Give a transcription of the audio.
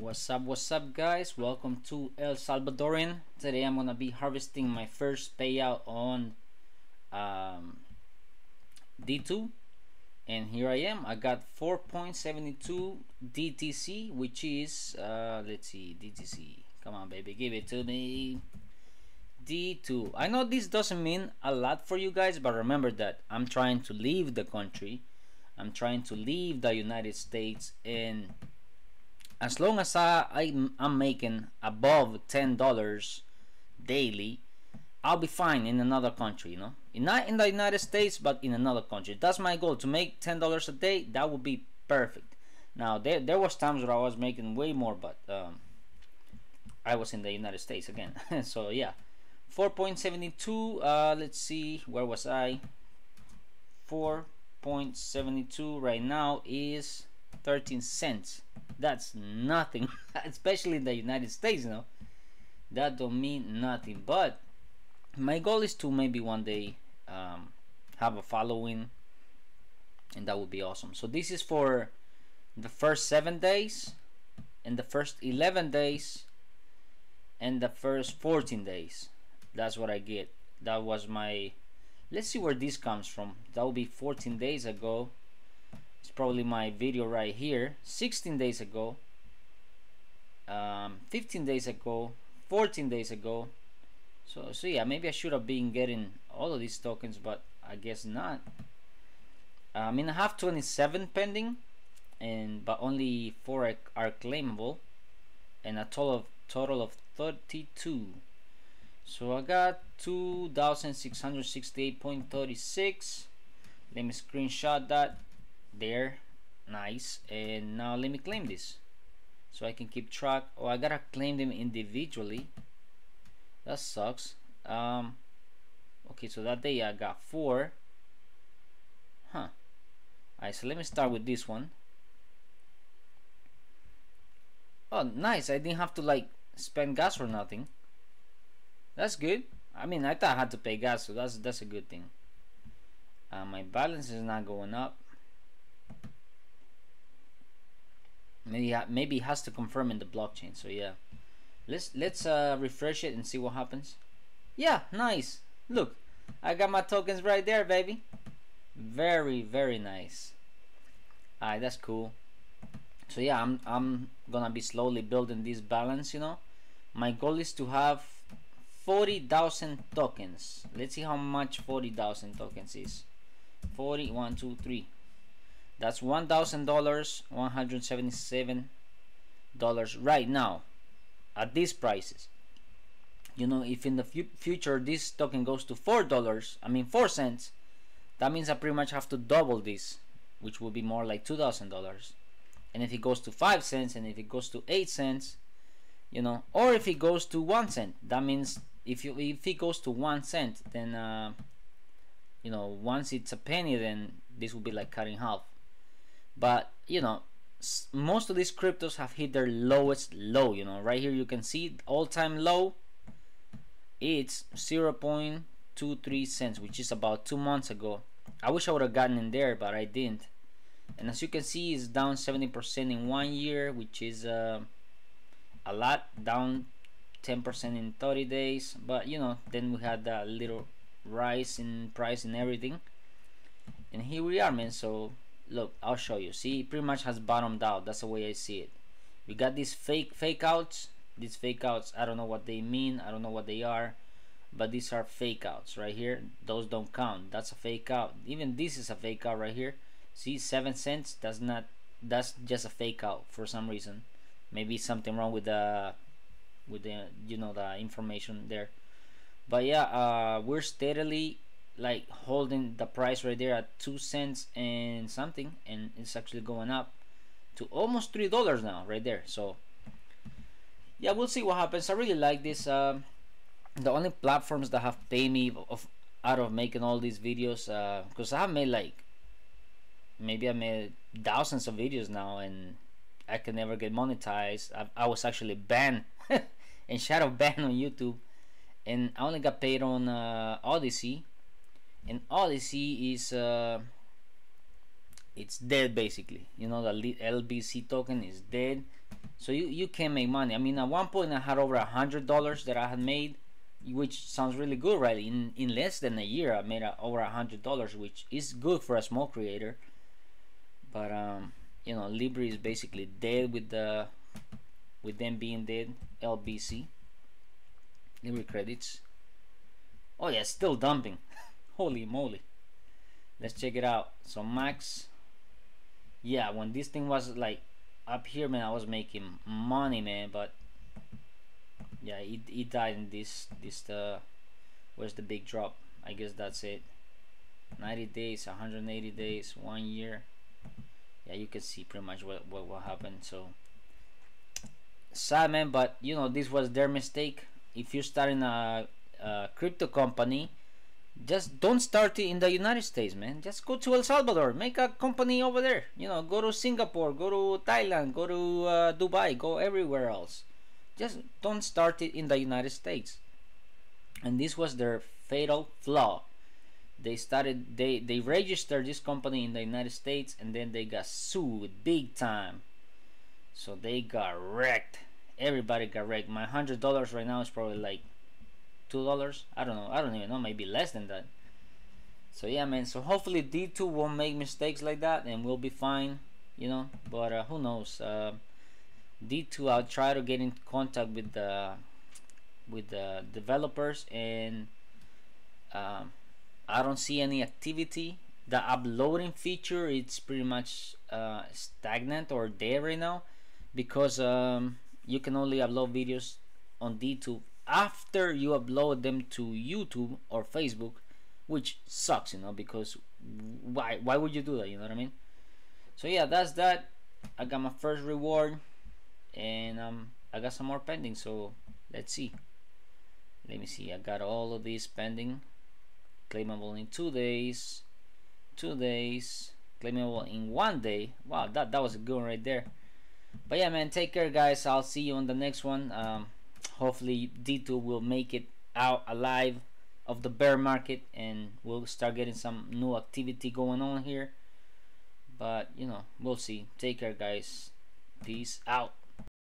What's up guys, welcome to El Salvadorian. Today I'm gonna be harvesting my first payout on D2, and here I am. I got 4.72 DTC, which is let's see, DTC, come on baby, give it to me. D2. I know this doesn't mean a lot for you guys, but remember that I'm trying to leave the country, I'm trying to leave the United States, and as long as I'm making above $10 daily, I'll be fine in another country, you know? Not in the United States, but in another country. That's my goal, to make $10 a day. That would be perfect. Now, there was times where I was making way more, but I was in the United States again. So, yeah. 4.72, let's see, where was I? 4.72 right now is 13 cents. That's nothing, especially in the United States, you know, that don't mean nothing. But my goal is to maybe one day have a following, and that would be awesome. So this is for the first 7 days, and the first 11 days, and the first 14 days. That's what I get. That was my, let's see where this comes from. That would be 14 days ago. It's probably my video right here, 16 days ago, 15 days ago, 14 days ago. So yeah, maybe I should have been getting all of these tokens, but I guess not. I mean, I have 27 pending, but only 4 are claimable, and a total of 32. So I got 2,668.36. Let me screenshot that. There, nice. And now let me claim this so I can keep track. Oh, I gotta claim them individually, that sucks. Okay, so that day I got 4. Alright, so let me start with this one. Oh nice, I didn't have to like spend gas or nothing. That's good. I mean, I thought I had to pay gas, so that's a good thing. My balance is not going up. Maybe it has to confirm in the blockchain. So yeah, let's refresh it and see what happens. Yeah, nice. Look, I got my tokens right there, baby. Very, very nice. Alright, that's cool. So yeah, I'm gonna be slowly building this balance, you know. My goal is to have 40,000 tokens. Let's see how much 40,000 tokens is. 40, 1, 2, 3. That's $1,000, $177 right now at these prices. You know, if in the future this token goes to $4, I mean 4 cents, that means I pretty much have to double this, which will be more like $2,000. And if it goes to 5 cents, and if it goes to 8 cents, you know, or if it goes to 1 cent, that means if it goes to 1 cent, then you know, once it's a penny, then this will be like cut in half. But you know, most of these cryptos have hit their lowest low. You know, right here you can see all-time low. It's 0.23 cents, which is about 2 months ago. I wish I would have gotten in there, but I didn't. And as you can see, it's down 70% in 1 year, which is a lot. Down 10% in 30 days. But you know, then we had that little rise in price and everything. And here we are, man. So look, I'll show you. See, it pretty much has bottomed out. That's the way I see it. We got these fake outs. These fake outs, I don't know what they mean, I don't know what they are, but these are fake outs right here. Those don't count. That's a fake out. Even this is a fake out right here. See, 7 cents, that's just a fake out for some reason. Maybe something wrong with the you know, the information there. But yeah, we're steadily like holding the price right there at 2 cents and something, and it's actually going up to almost $3 now right there. So yeah, we'll see what happens. I really like this. The only platforms that have paid me out of making all these videos, because I have made like, maybe I made thousands of videos now, and I can never get monetized. I was actually banned and shadow banned on YouTube, and I only got paid on Odysee. And Odysee it's dead basically. You know, the LBC token is dead, so you can make money. I mean, at one point I had over $100 that I had made, which sounds really good, right? In less than a year I made over $100, which is good for a small creator. But you know, LBRY is basically dead with them being dead. LBC, LBRY Credits. Oh yeah, it's still dumping. Holy moly, let's check it out. So max, yeah, when this thing was like up here, man, I was making money, man. But yeah, it died in this where's the big drop? I guess that's it. 90 days, 180 days, 1 year. Yeah, you can see pretty much what happened. So sad, man, but you know, this was their mistake. If you're starting a crypto company, just don't start it in the United States, man. Just go to El Salvador, make a company over there. You know, go to Singapore, go to Thailand, go to Dubai, go everywhere else. Just don't start it in the United States. And this was their fatal flaw. They registered this company in the United States, and then they got sued big time. So they got wrecked. Everybody got wrecked. My $100 right now is probably like $2. I don't know. I don't even know. Maybe less than that. So yeah, man. So hopefully D2 won't make mistakes like that, and we'll be fine. You know. But who knows? D2, I'll try to get in contact with the developers, and I don't see any activity. The uploading feature, it's pretty much stagnant or dead right now, because you can only upload videos on D2 after you upload them to YouTube or Facebook, which sucks, you know, because why would you do that, you know what I mean? So yeah, that's that. I got my first reward, and I got some more pending, so let's see. Let me see, I got all of these pending, claimable in 2 days, 2 days, claimable in 1 day. Wow, that was a good one right there. But yeah, man, take care, guys. I'll see you on the next one. Hopefully D2 will make it out alive of the bear market, and we'll start getting some new activity going on here. But you know, we'll see. Take care, guys. Peace out.